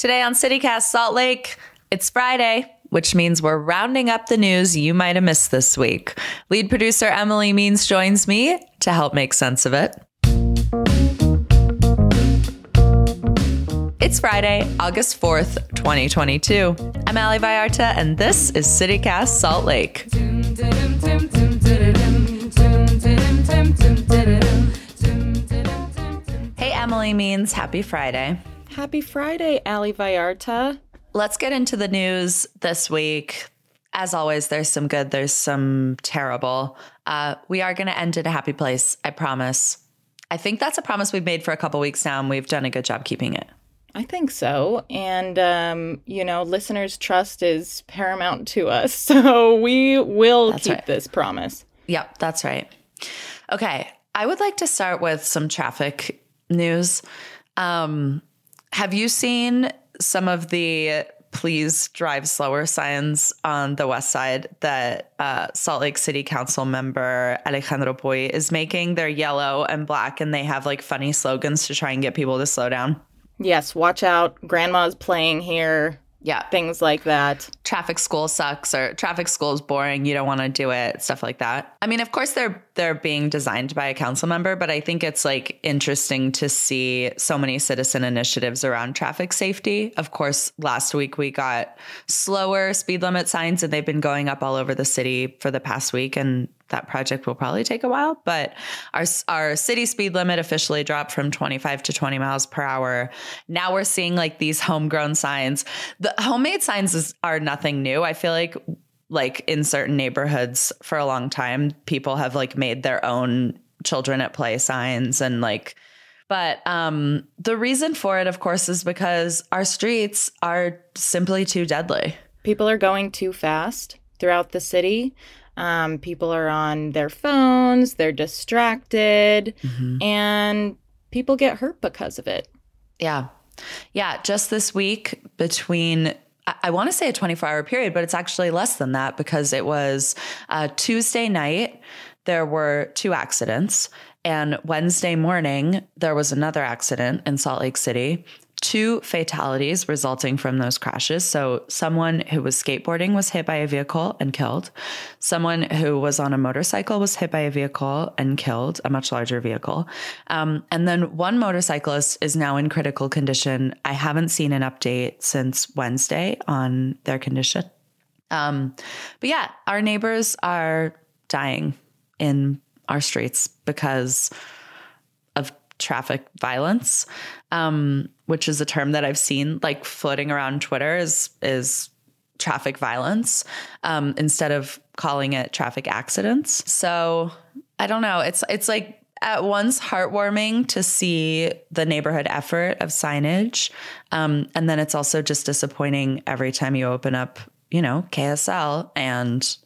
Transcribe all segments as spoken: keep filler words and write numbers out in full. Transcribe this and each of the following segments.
Today on CityCast Salt Lake, it's Friday, which means we're rounding up the news you might have missed this week. Lead producer Emily Means joins me to help make sense of it. It's Friday, August fourth, twenty twenty-two. I'm Ali Vallarta, and this is CityCast Salt Lake. Hey, Emily Means, happy Friday. Happy Friday, Ali Vallarta. Let's get into the news this week. As always, there's some good, there's some terrible. Uh, we are going to end at a happy place, I promise. I think that's a promise we've made for a couple weeks now, and we've done a good job keeping it. I think so. And, um, you know, listeners' trust is paramount to us, so we will that's keep right. this promise. Yep, that's right. Okay, I would like to start with some traffic news. Um Have you seen some of the please drive slower signs on the west side that uh, Salt Lake City Council member Alejandro Puy is making? They're yellow and black, and they have like funny slogans to try and get people to slow down. Yes. Watch out. Grandma's playing here. Yeah. Things like that. Traffic school sucks, or traffic school is boring. You don't want to do it. Stuff like that. I mean, of course, they're they're being designed by a council member, but I think it's like interesting to see so many citizen initiatives around traffic safety. Of course, last week we got slower speed limit signs, and they've been going up all over the city for the past week. And that project will probably take a while, but our our city speed limit officially dropped from twenty-five to twenty miles per hour. Now we're seeing like these homegrown signs. The homemade signs is, are nothing new. I feel like like in certain neighborhoods for a long time, people have like made their own children at play signs and like, but um, the reason for it, of course, is because our streets are simply too deadly. People are going too fast throughout the city. Um, people are on their phones, they're distracted, mm-hmm. and people get hurt because of it. Yeah. Yeah. Just this week between, I, I want to say a twenty-four hour period, but it's actually less than that because it was uh, Tuesday night, there were two accidents, and Wednesday morning, there was another accident in Salt Lake City. Two fatalities resulting from those crashes. So someone who was skateboarding was hit by a vehicle and killed. Someone who was on a motorcycle was hit by a vehicle and killed, a much larger vehicle. Um, and then one motorcyclist is now in critical condition. I haven't seen an update since Wednesday on their condition. Um, but yeah, our neighbors are dying in our streets because of traffic violence. Um, which is a term that I've seen like floating around Twitter is, is traffic violence, um, instead of calling it traffic accidents. So I don't know. It's, it's like at once heartwarming to see the neighborhood effort of signage. Um, and then it's also just disappointing every time you open up, you know, K S L and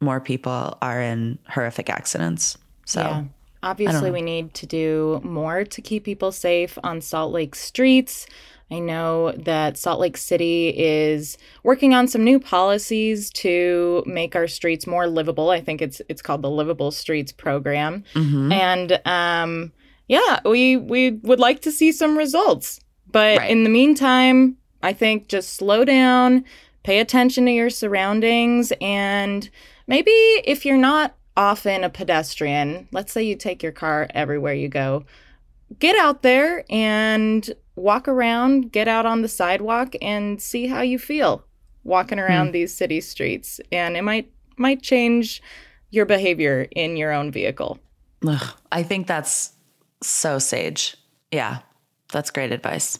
more people are in horrific accidents. So yeah. Obviously, we need to do more to keep people safe on Salt Lake streets. I know that Salt Lake City is working on some new policies to make our streets more livable. I think it's it's called the Livable Streets Program. Mm-hmm. And um, yeah, we, we would like to see some results. But right. in the meantime, I think just slow down, pay attention to your surroundings, and maybe if you're not often a pedestrian, let's say you take your car everywhere you go, get out there and walk around, get out on the sidewalk and see how you feel walking around mm. these city streets. And it might might change your behavior in your own vehicle. Ugh, I think that's so sage. Yeah, that's great advice.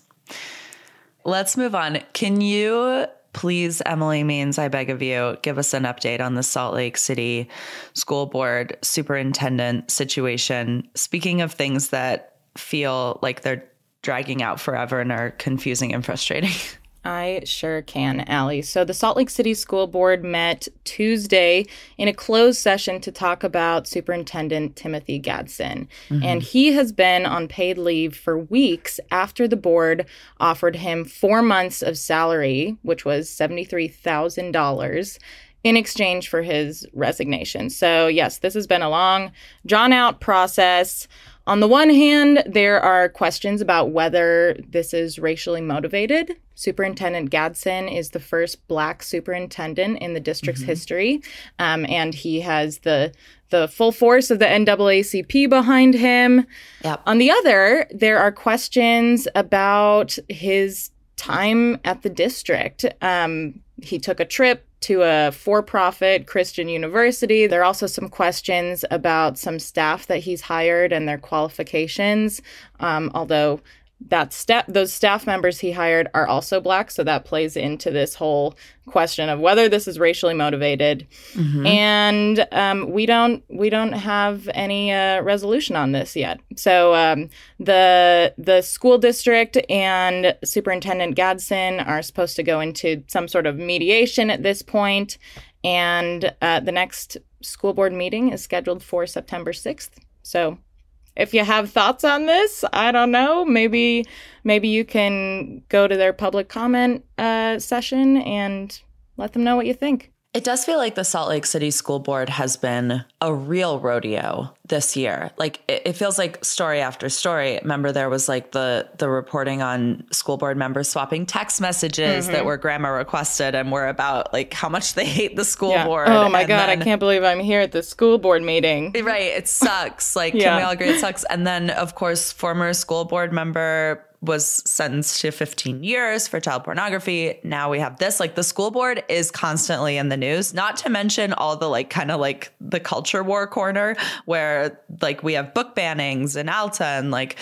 Let's move on. Can you please, Emily Means, I beg of you, give us an update on the Salt Lake City School Board superintendent situation. Speaking of things that feel like they're dragging out forever and are confusing and frustrating. I sure can, Allie. So the Salt Lake City School Board met Tuesday in a closed session to talk about Superintendent Timothy Gadson. Mm-hmm. And he has been on paid leave for weeks after the board offered him four months of salary, which was seventy-three thousand dollars, in exchange for his resignation. So yes, this has been a long, drawn-out process. On the one hand, there are questions about whether this is racially motivated. Superintendent Gadson is the first Black superintendent in the district's mm-hmm. history, um, and he has the the full force of the N double A C P behind him. Yep. On the other, there are questions about his time at the district. Um, he took a trip to a for-profit Christian university. There are also some questions about some staff that he's hired and their qualifications, um, although that sta- those staff members he hired are also Black, so that plays into this whole question of whether this is racially motivated. Mm-hmm. And um, we don't we don't have any uh, resolution on this yet. So um, the the school district and Superintendent Gadson are supposed to go into some sort of mediation at this point, and uh, the next school board meeting is scheduled for September sixth. So if you have thoughts on this, I don't know, maybe maybe you can go to their public comment uh, session and let them know what you think. It does feel like the Salt Lake City School Board has been a real rodeo this year. Like, it, it feels like story after story. Remember, there was like the the reporting on school board members swapping text messages mm-hmm. that were grammar requested and were about like how much they hate the school yeah. board. Oh my and God, then, I can't believe I'm here at the school board meeting. Right. It sucks. Like, yeah. Can we all agree it sucks? And then, of course, former school board member was sentenced to fifteen years for child pornography. Now we have this. Like, the school board is constantly in the news, not to mention all the like kind of like the culture war corner where like we have book bannings in Alta and like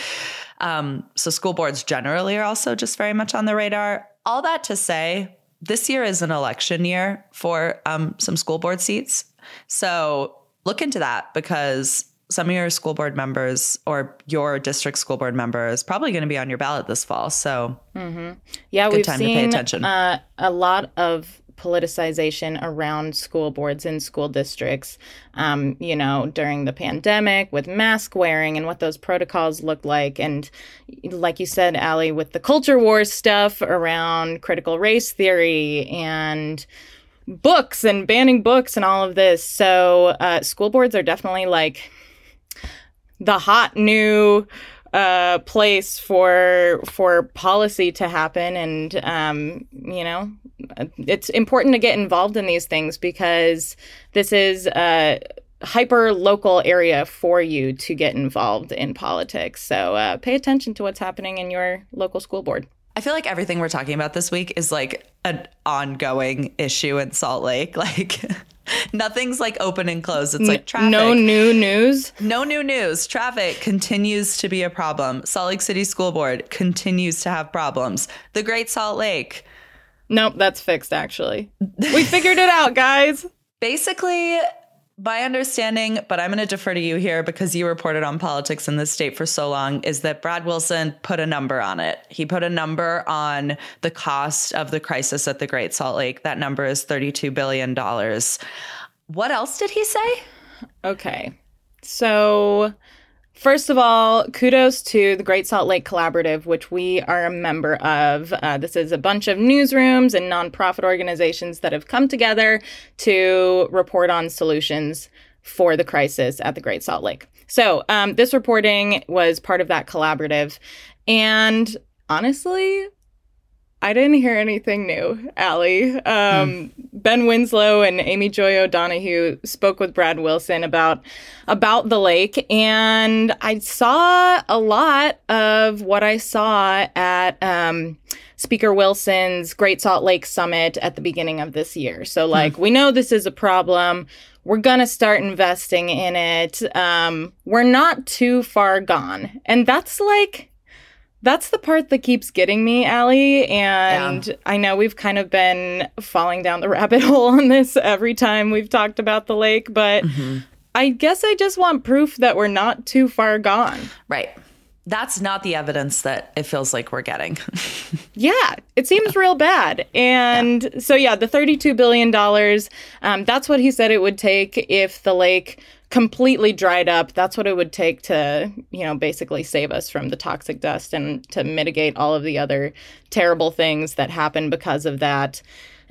um so school boards generally are also just very much on the radar. All that to say, this year is an election year for um some school board seats. So look into that, because some of your school board members or your district school board member is probably going to be on your ballot this fall. So mm-hmm. yeah, good we've time seen to pay attention. Uh, a lot of politicization around school boards and school districts, um, you know, during the pandemic with mask wearing and what those protocols look like. And like you said, Ali, with the culture war stuff around critical race theory and books and banning books and all of this. So uh, school boards are definitely like the hot new uh, place for for policy to happen. And, um, you know, it's important to get involved in these things because this is a hyper-local area for you to get involved in politics. So uh, pay attention to what's happening in your local school board. I feel like everything we're talking about this week is like an ongoing issue in Salt Lake. Like nothing's like open and closed. It's like traffic. No new news. No new news. Traffic continues to be a problem. Salt Lake City School Board continues to have problems. The Great Salt Lake. Nope, that's fixed actually. We figured it out, guys. Basically, my understanding, but I'm going to defer to you here because you reported on politics in this state for so long, is that Brad Wilson put a number on it. He put a number on the cost of the crisis at the Great Salt Lake. That number is thirty-two billion dollars. What else did he say? Okay. So first of all, kudos to the Great Salt Lake Collaborative, which we are a member of. Uh, this is a bunch of newsrooms and nonprofit organizations that have come together to report on solutions for the crisis at the Great Salt Lake. So um, this reporting was part of that collaborative. And honestly, I didn't hear anything new, Allie. Um, mm. Ben Winslow and Amy Joy O'Donohue spoke with Brad Wilson about about the lake, and I saw a lot of what I saw at um, Speaker Wilson's Great Salt Lake Summit at the beginning of this year. So, like, mm. we know this is a problem. We're going to start investing in it. Um, we're not too far gone. And that's, like... That's the part that keeps getting me, Allie, and yeah. I know we've kind of been falling down the rabbit hole on this every time we've talked about the lake, but mm-hmm. I guess I just want proof that we're not too far gone. Right. That's not the evidence that it feels like we're getting. Yeah, it seems yeah. real bad. And yeah. so, yeah, the thirty-two billion dollars, um, that's what he said it would take if the lake completely dried up. That's what it would take to, you know, basically save us from the toxic dust and to mitigate all of the other terrible things that happen because of that.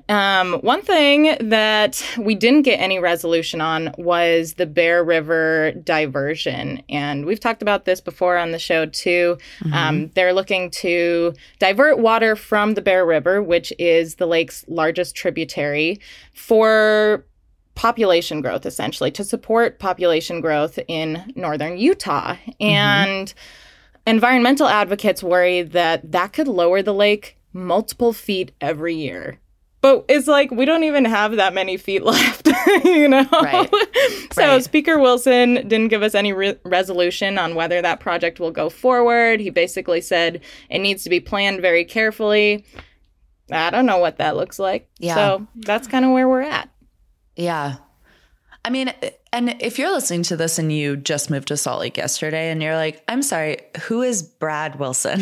Um, one thing that we didn't get any resolution on was the Bear River diversion. And we've talked about this before on the show, too. Mm-hmm. Um, they're looking to divert water from the Bear River, which is the lake's largest tributary, for population growth, essentially, to support population growth in northern Utah. Mm-hmm. And environmental advocates worry that that could lower the lake multiple feet every year. But it's like, we don't even have that many feet left, you know? Right. So right. Speaker Wilson didn't give us any re- resolution on whether that project will go forward. He basically said it needs to be planned very carefully. I don't know what that looks like. Yeah. So that's kind of where we're at. Yeah. I mean, and if you're listening to this and you just moved to Salt Lake yesterday and you're like, I'm sorry, who is Brad Wilson?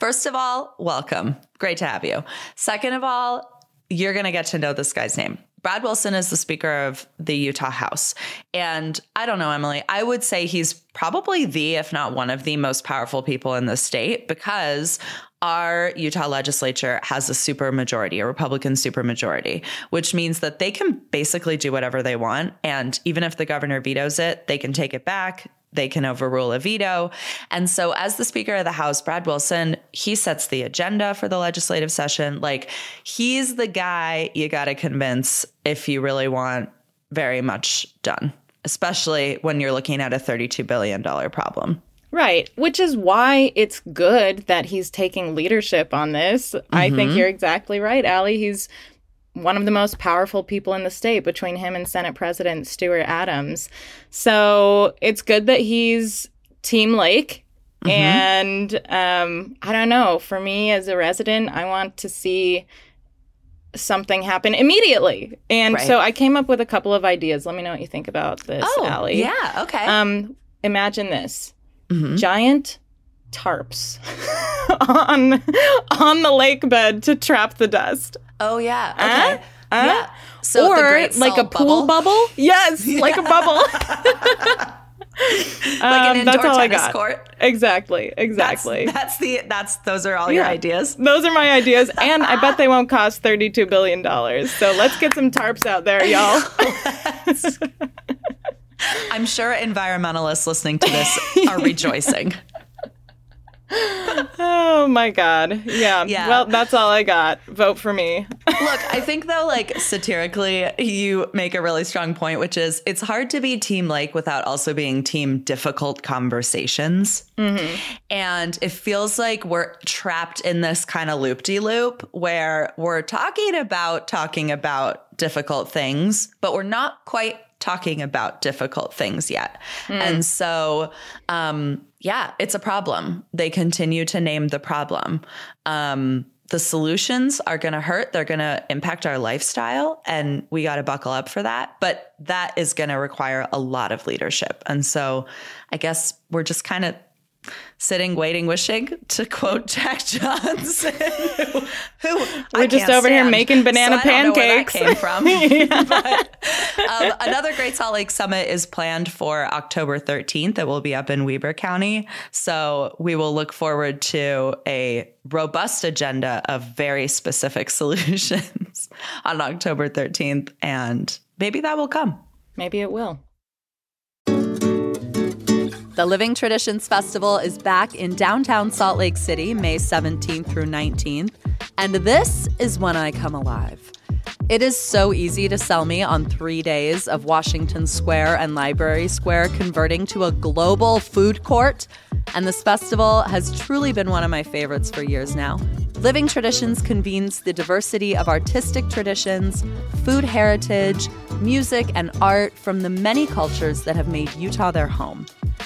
First of all, welcome. Great to have you. Second of all, you're going to get to know this guy's name. Brad Wilson is the Speaker of the Utah House. And I don't know, Emily, I would say he's probably the, if not one of the most powerful people in the state, because our Utah legislature has a supermajority, a Republican supermajority, which means that they can basically do whatever they want. And even if the governor vetoes it, they can take it back. They can overrule a veto. And so as the Speaker of the House, Brad Wilson, he sets the agenda for the legislative session. Like, he's the guy you got to convince if you really want very much done, especially when you're looking at a thirty-two billion dollars problem. Right, which is why it's good that he's taking leadership on this. Mm-hmm. I think you're exactly right, Allie. He's one of the most powerful people in the state, between him and Senate President Stuart Adams. So it's good that he's Team Lake. Mm-hmm. And um, I don't know, for me as a resident, I want to see something happen immediately. And right. so I came up with a couple of ideas. Let me know what you think about this, oh, Allie. Yeah, okay. Um, imagine this. Mm-hmm. Giant tarps on on the lake bed to trap the dust. Oh, yeah. Okay. Uh, uh, yeah. So or like a pool bubble. bubble? Yes, yeah. Like a bubble. Like an indoor um, that's all tennis I got. Court. Exactly, exactly. That's, that's the that's those are all yeah. your ideas. Those are my ideas, and I bet they won't cost thirty-two billion dollars. So let's get some tarps out there, y'all. I'm sure environmentalists listening to this are rejoicing. Oh, my God. Yeah. yeah. Well, that's all I got. Vote for me. Look, I think, though, like, satirically, you make a really strong point, which is it's hard to be Team Lake without also being Team Difficult Conversations. Mm-hmm. And it feels like we're trapped in this kind of loop-de-loop where we're talking about talking about difficult things, but we're not quite talking about difficult things yet. Mm. And so, um, yeah, it's a problem. They continue to name the problem. Um, the solutions are going to hurt. They're going to impact our lifestyle, and we got to buckle up for that. But that is going to require a lot of leadership. And so I guess we're just kind of sitting, waiting, wishing, to quote Jack Johnson. who, who We're I just over stand, here making banana so pancakes. I don't know where that came from. but, um, another Great Salt Lake Summit is planned for October thirteenth. It will be up in Weber County. So we will look forward to a robust agenda of very specific solutions on October thirteenth. And maybe that will come. Maybe it will. The Living Traditions Festival is back in downtown Salt Lake City, May seventeenth through nineteenth, and this is when I come alive. It is so easy to sell me on three days of Washington Square and Library Square converting to a global food court, and this festival has truly been one of my favorites for years now. Living Traditions convenes the diversity of artistic traditions, food heritage, music, and art from the many cultures that have made Utah their home.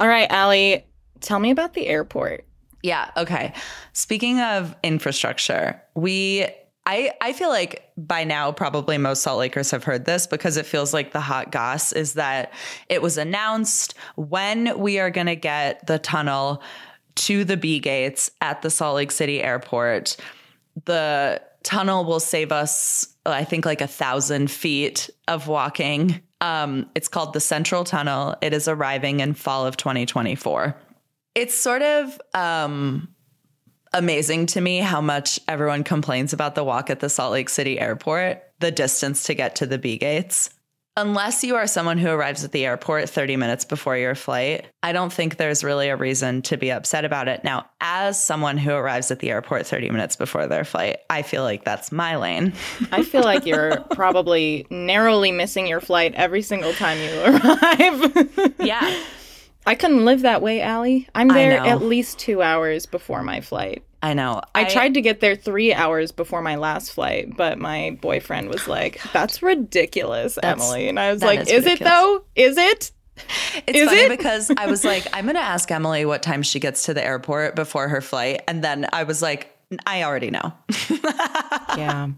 All right, Allie, tell me about the airport. Yeah. Okay. Speaking of infrastructure, we, I, I feel like by now probably most Salt Lakers have heard this because it feels like the hot goss is that it was announced when we are going to get the tunnel to the B gates at the Salt Lake City airport. The tunnel will save us, I think, like a thousand feet of walking. Um, it's called the Central Tunnel. It is arriving in fall of twenty twenty-four. It's sort of um, amazing to me how much everyone complains about the walk at the Salt Lake City airport, the distance to get to the B gates. Unless you are someone who arrives at the airport thirty minutes before your flight, I don't think there's really a reason to be upset about it. Now, as someone who arrives at the airport thirty minutes before their flight, I feel like that's my lane. I feel like you're probably narrowly missing your flight every single time you arrive. Yeah. I couldn't live that way, Allie. I'm there at least two hours before my flight. I know. I, I tried to get there three hours before my last flight, but my boyfriend was like, that's ridiculous, that's, Emily. And I was like, is, is it though? Is it? It's is funny it? Because I was like, I'm going to ask Emily what time she gets to the airport before her flight. And then I was like, I already know. Yeah.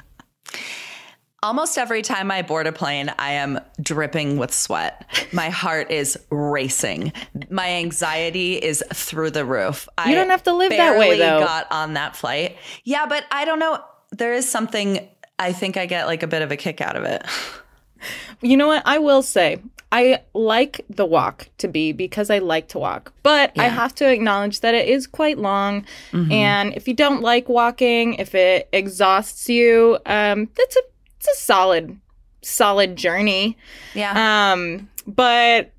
Almost every time I board a plane, I am dripping with sweat. My heart is racing. My anxiety is through the roof. You I don't have to live that way, though. I got on that flight. Yeah, but I don't know. There is something, I think I get like a bit of a kick out of it. You know what? I will say I like the walk to be because I like to walk, but yeah. I have to acknowledge that it is quite long. Mm-hmm. And if you don't like walking, if it exhausts you, um, that's a It's a solid, solid journey. Yeah. Um, but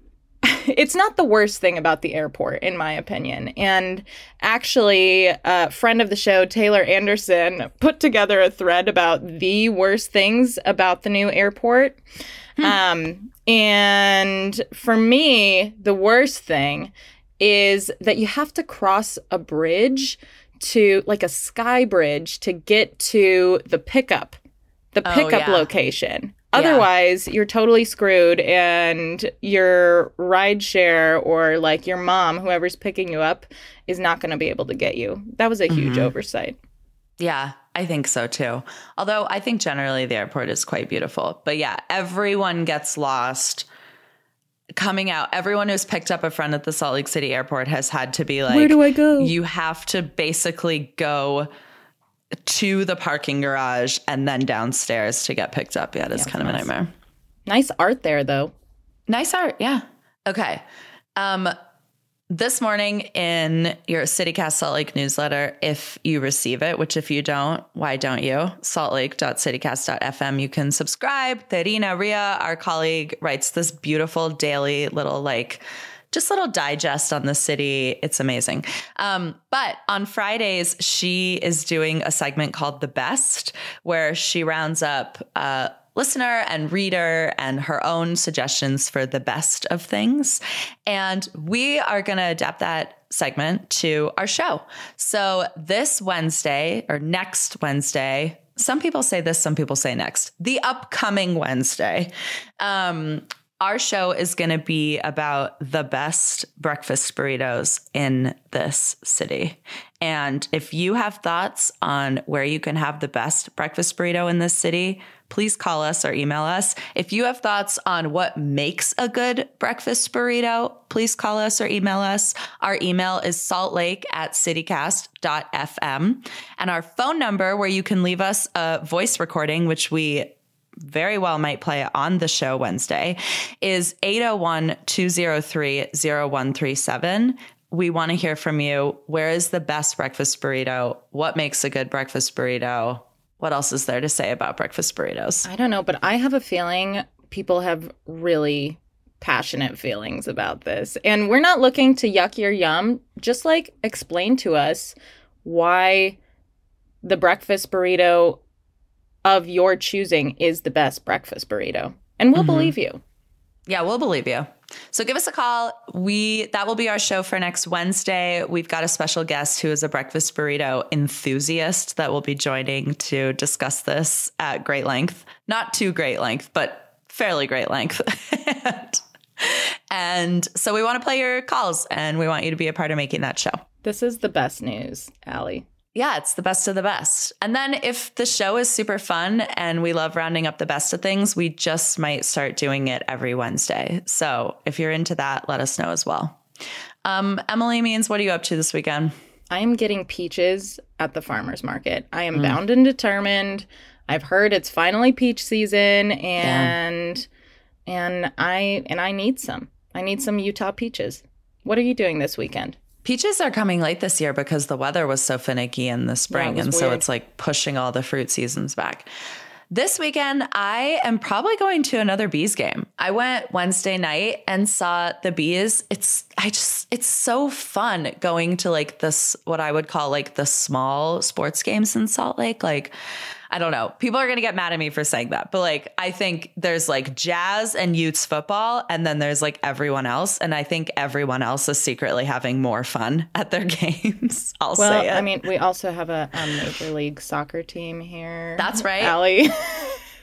it's not the worst thing about the airport, in my opinion. And actually, a friend of the show, Taylor Anderson, put together a thread about the worst things about the new airport. Hmm. Um, and for me, the worst thing is that you have to cross a bridge to, like a sky bridge, to get to the pickup. The pickup oh, yeah. location. Otherwise, yeah. you're totally screwed and your rideshare or like your mom, whoever's picking you up, is not going to be able to get you. That was a huge mm-hmm. oversight. Yeah, I think so too. Although I think generally the airport is quite beautiful. But yeah, everyone gets lost coming out. Everyone who's picked up a friend at the Salt Lake City airport has had to be like, where do I go? You have to basically go to the parking garage and then downstairs to get picked up. Yeah, it is yeah, kind of nice. A nightmare. Nice art there, though. Nice art, yeah. Okay. Um, this morning in your CityCast Salt Lake newsletter, if you receive it, which if you don't, why don't you? salt lake dot citycast dot f m. You can subscribe. Terina Ria, our colleague, writes this beautiful daily little like just little digest on the city. It's amazing. Um, but on Fridays, she is doing a segment called The Best, where she rounds up uh, listener and reader and her own suggestions for the best of things. And we are going to adapt that segment to our show. So this Wednesday or next Wednesday, some people say this, some people say next, the upcoming Wednesday, um, our show is going to be about the best breakfast burritos in this city. And if you have thoughts on where you can have the best breakfast burrito in this city, please call us or email us. If you have thoughts on what makes a good breakfast burrito, please call us or email us. Our email is saltlake at citycast dot f m. And our phone number where you can leave us a voice recording, which we very well might play on the show Wednesday, is eight oh one, two oh three, oh one three seven. We want to hear from you. Where is the best breakfast burrito? What makes a good breakfast burrito? What else is there to say about breakfast burritos? I don't know, but I have a feeling people have really passionate feelings about this. And we're not looking to yuck your yum. Just like explain to us why the breakfast burrito of your choosing is the best breakfast burrito. And we'll mm-hmm. believe you. Yeah, we'll believe you. So give us a call. We that will be our show for next Wednesday. We've got a special guest who is a breakfast burrito enthusiast that will be joining to discuss this at great length. Not too great length, but fairly great length. And so we want to play your calls, and we want you to be a part of making that show. This is the best news, Allie. Yeah, it's the best of the best. And then if the show is super fun and we love rounding up the best of things, we just might start doing it every Wednesday. So if you're into that, let us know as well. Um, Emily Means, what are you up to this weekend? I am getting peaches at the farmer's market. I am mm. bound and determined. I've heard it's finally peach season, and yeah. and I and I need some. I need some Utah peaches. What are you doing this weekend? Peaches are coming late this year because the weather was so finicky in the spring. Yeah, and weird. So it's like pushing all the fruit seasons back. This weekend, I am probably going to another Bees game. I went Wednesday night and saw the Bees. It's I just it's so fun going to like this, what I would call like the small sports games in Salt Lake. Like, I don't know. People are going to get mad at me for saying that. But like, I think there's like Jazz and Utes football, and then there's like everyone else. And I think everyone else is secretly having more fun at their games. I'll well, say it. I mean, we also have a, a Major League Soccer team here. That's right. Allie.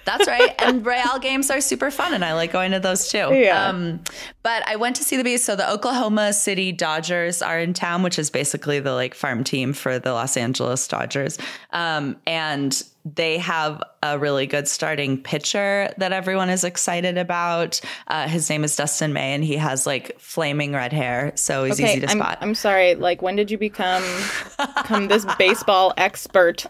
That's right. And Real games are super fun, and I like going to those too. Yeah. Um, but I went to see the Bees. So the Oklahoma City Dodgers are in town, which is basically the like farm team for the Los Angeles Dodgers. Um, and they have a really good starting pitcher that everyone is excited about. Uh, his name is Dustin May, and he has like flaming red hair, so he's okay, easy to I'm, spot. I'm sorry. Like, when did you become, become this baseball expert?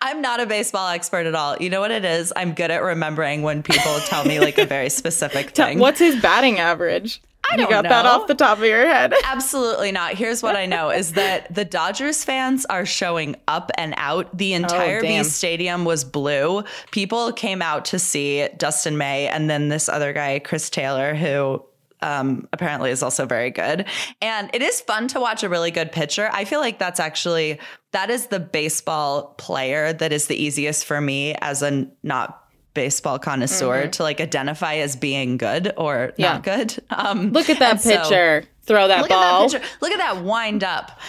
I'm not a baseball expert at all. You know what it is? I'm good at remembering when people tell me like a very specific thing. What's his batting average? I don't know. You got know. that off the top of your head. Absolutely not. Here's what I know is that the Dodgers fans are showing up and out. The entire oh, Bees stadium was blue. People came out to see Dustin May and then this other guy, Chris Taylor, who um, apparently is also very good. And it is fun to watch a really good pitcher. I feel like that's actually, that is the baseball player that is the easiest for me as a not baseball connoisseur mm-hmm. to like identify as being good or yeah. not good. Um, look at that pitcher. So, throw that look ball. At that pitcher. Look at that wind up.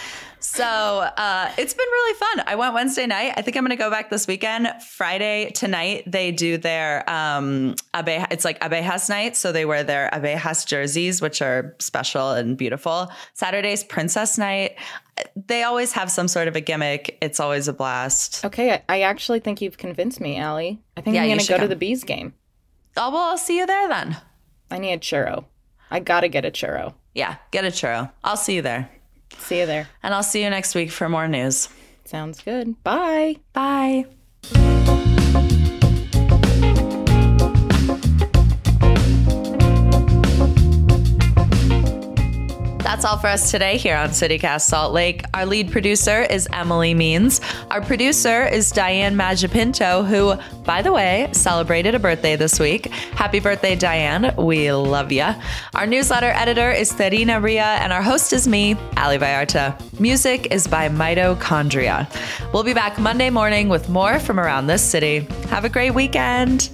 So uh, it's been really fun. I went Wednesday night. I think I'm going to go back this weekend. Friday tonight, they do their um, Abejas, it's like Abejas night. So they wear their Abejas jerseys, which are special and beautiful. Saturday's Princess night. They always have some sort of a gimmick. It's always a blast. Okay. I, I actually think you've convinced me, Allie. I think yeah, I'm going to go come. to the Bees game. Oh, well, I'll see you there then. I need a churro. I got to get a churro. Yeah, get a churro. I'll see you there. See you there. And I'll see you next week for more news. Sounds good. Bye. Bye. That's all for us today here on CityCast Salt Lake. Our lead producer is Emily Means. Our producer is Diane Majapinto, who, by the way, celebrated a birthday this week. Happy birthday, Diane. We love ya. Our newsletter editor is Terina Ria, and our host is me, Ali Vallarta. Music is by Mitochondria. We'll be back Monday morning with more from around this city. Have a great weekend.